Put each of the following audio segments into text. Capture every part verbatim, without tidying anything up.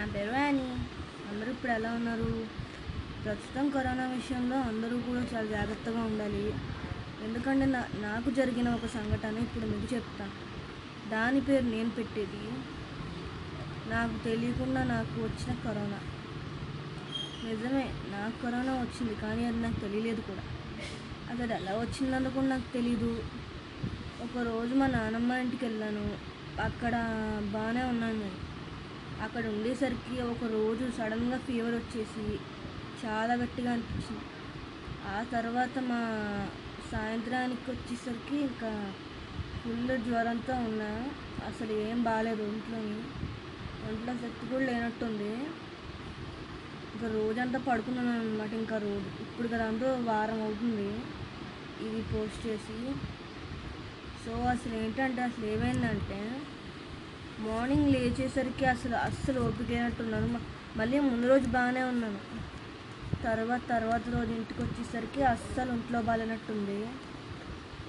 నా పేరు యానీ. అందరూ ఇప్పుడు ఎలా ఉన్నారు? ప్రస్తుతం కరోనా విషయంలో అందరూ కూడా చాలా జాగ్రత్తగా ఉండాలి. ఎందుకంటే నా నాకు జరిగిన ఒక సంఘటన ఇప్పుడు మీకు చెప్తా. దాని పేరు నేను పెట్టేది నాకు తెలియకుండా నాకు వచ్చిన కరోనా. నిజమే, నాకు కరోనా వచ్చింది, కానీ అది నాకు తెలియలేదు కూడా. అది అది ఎలా వచ్చిందని కూడా నాకు తెలీదు. ఒకరోజు మా నాన్నమ్మ ఇంటికి వెళ్ళాను. అక్కడ బాగానే ఉన్నాను నేను. అక్కడ ఉండేసరికి ఒకరోజు సడన్గా ఫీవర్ వచ్చేసి చాలా గట్టిగా అనిపించింది. ఆ తర్వాత మా సాయంత్రానికి వచ్చేసరికి ఇంకా ఫుల్ జ్వరంతో ఉన్నా, అసలు ఏం బాగాలేదు. ఒంట్లోని ఒంట్లో శక్తి కూడా లేనట్టుంది. ఇంకా రోజంతా పడుకున్నాను అనమాట. ఇంకా రోజు ఇప్పుడు కదా అందరూ వారం అవుతుంది ఇది పోస్ట్ చేసి. సో అసలు ఏంటంటే అసలు ఏమైందంటే మార్నింగ్ లేచేసరికి అసలు అస్సలు ఓపిక అయినట్టున్నాను. మళ్ళీ ముందు రోజు బాగానే ఉన్నాను. తర్వాత తర్వాత రోజు ఇంటికి వచ్చేసరికి అస్సలు ఇంట్లో బాగాలేనట్టుంది.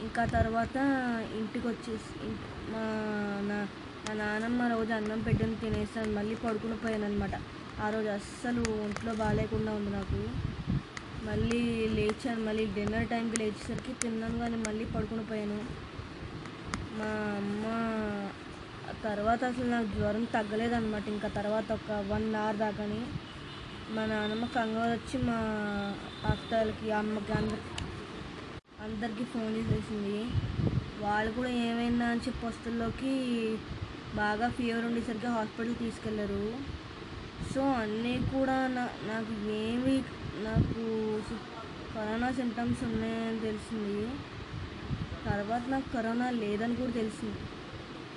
ఇంకా తర్వాత ఇంటికి వచ్చేసి మా నా నా నాన్నమ్మ రోజు అన్నం పెట్టిన తినేసాను, మళ్ళీ పడుకుని పోయాను అనమాట. ఆ రోజు అస్సలు ఒంట్లో బాగాలేకుండా ఉంది నాకు. మళ్ళీ లేచాను, మళ్ళీ డిన్నర్ టైంకి లేచేసరికి తిన్నాను, కానీ మళ్ళీ పడుకుని పోయాను. మా అమ్మ తర్వాత అసలు నాకు జ్వరం తగ్గలేదన్నమాట. ఇంకా తర్వాత ఒక వన్ అవర్ దాకాని మా నాన్నమ్మ కంగారు వచ్చి మా అత్తలకి, అమ్మకి, అందరికి అందరికీ ఫోన్ చేసేసింది. వాళ్ళు కూడా ఏమైందా అని చెప్పి వస్తుల్లోకి బాగా ఫీవర్ ఉండేసరికి హాస్పిటల్ తీసుకెళ్ళారు. సో అన్నీ కూడా నా నాకు ఏమి నాకు కరోనా సింటమ్స్ ఉన్నాయని తెలిసింది. తర్వాత నాకు కరోనా లేదని కూడా తెలిసింది,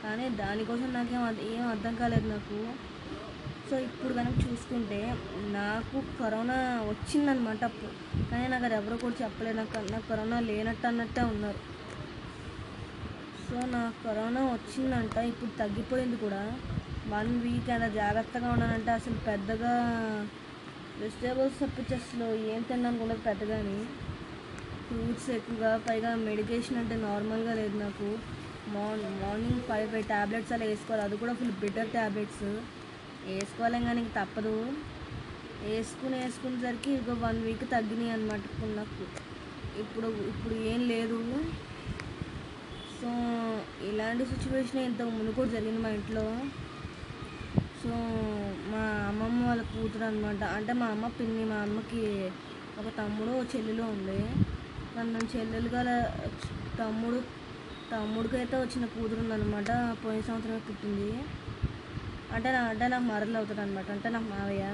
కానీ దానికోసం నాకేం ఏం అర్థం కాలేదు నాకు. సో ఇప్పుడు కనుక చూసుకుంటే నాకు కరోనా వచ్చిందనమాట అప్పుడు, కానీ నాకు అది ఎవరో కూడా చెప్పలేదు. నాకు నాకు కరోనా లేనట్టు అన్నట్టే ఉన్నారు. సో నాకు కరోనా వచ్చిందంట, ఇప్పుడు తగ్గిపోయింది కూడా. వన్ వీక్ అలా జాగ్రత్తగా ఉన్నానంటే అసలు పెద్దగా వెజిటేబుల్స్ తప్పించి అసలు ఏం తిన్నాను కూడా పెద్దగాని, ఫ్రూట్స్ ఎక్కువగా, పైగా మెడికేషన్ అంటే నార్మల్గా లేదు నాకు. Morning morning five five tablets అలా వేసుకోవాలి, అది కూడా ఫుల్ బిటర్ ట్యాబ్లెట్స్ వేసుకోవాలి, కానీ ఇంక తప్పదు. వేసుకుని వేసుకునేసరికి ఇక వన్ వీక్ తగ్గినాయి అనమాట నాకు. ఇప్పుడు ఇప్పుడు ఏం లేదు. సో ఇలాంటి సిచ్యువేషన్ ఇంతకు ముందు కూడా జరిగింది మా ఇంట్లో. సో మా అమ్మమ్మ వాళ్ళ కూతురు అనమాట, అంటే మా అమ్మ పిన్ని. మా అమ్మకి ఒక తమ్ముడు చెల్లెలు ఉంది. నన్ను చెల్లెలు గల తమ్ముడు తమ్ముడికైతే వచ్చిన కూతురు ఉందన్నమాట. పోయిన సంవత్సరమే పుట్టింది. అంటే నా అంటే నాకు మరలు అవుతుంది అనమాట, అంటే నాకు మావయ్య.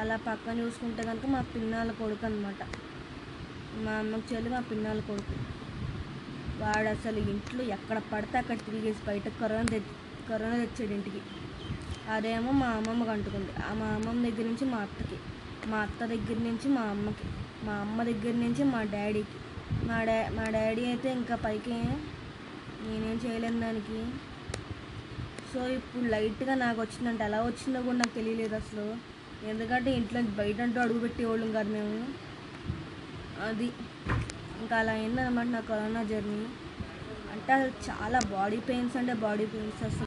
అలా పక్కన చూసుకుంటే కనుక మా పిన్నాల కొడుకు అనమాట. మా అమ్మకి చెల్లి మా పిన్నాల కొడుకు. వాడు అసలు ఇంట్లో ఎక్కడ పడితే అక్కడ తిరిగేసి బయట కరోనా తె కరోనా తెచ్చాడు ఇంటికి. అదేమో మా అమ్మమ్మకి అంటుకుంది. ఆ మా అమ్మమ్మ దగ్గర నుంచి మా అత్తకి, మా అత్త దగ్గర నుంచి మా అమ్మకి, మా అమ్మ దగ్గర నుంచి మా డాడీకి. మా డా మా డాడీ అయితే ఇంకా పైకి నేనేం చేయలేను దానికి. సో ఇప్పుడు లైట్గా నాకు వచ్చిందంటే ఎలా వచ్చిందో కూడా నాకు తెలియలేదు అసలు. ఎందుకంటే ఇంట్లో బయట అంటూ అడుగు పెట్టేవాళ్ళం కాదు మేము. అది ఇంకా అలా అయిందనమాట నా కరోనా జర్నీ. అంటే చాలా బాడీ పెయిన్స్ అంటే బాడీ పెయిన్స్ అసలు